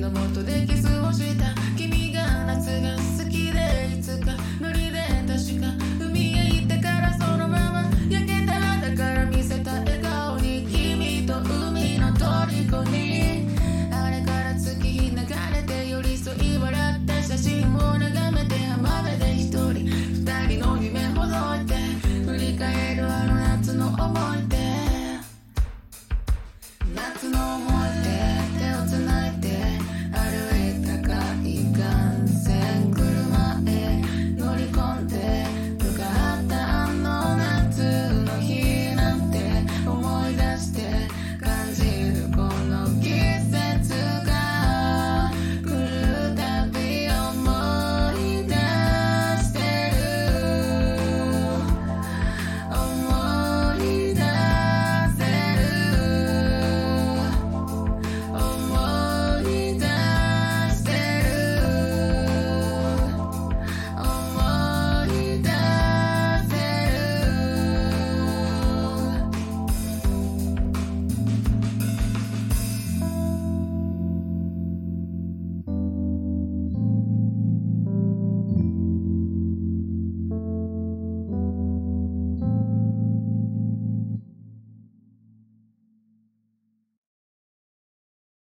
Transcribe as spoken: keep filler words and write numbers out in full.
のもとでキスをした君が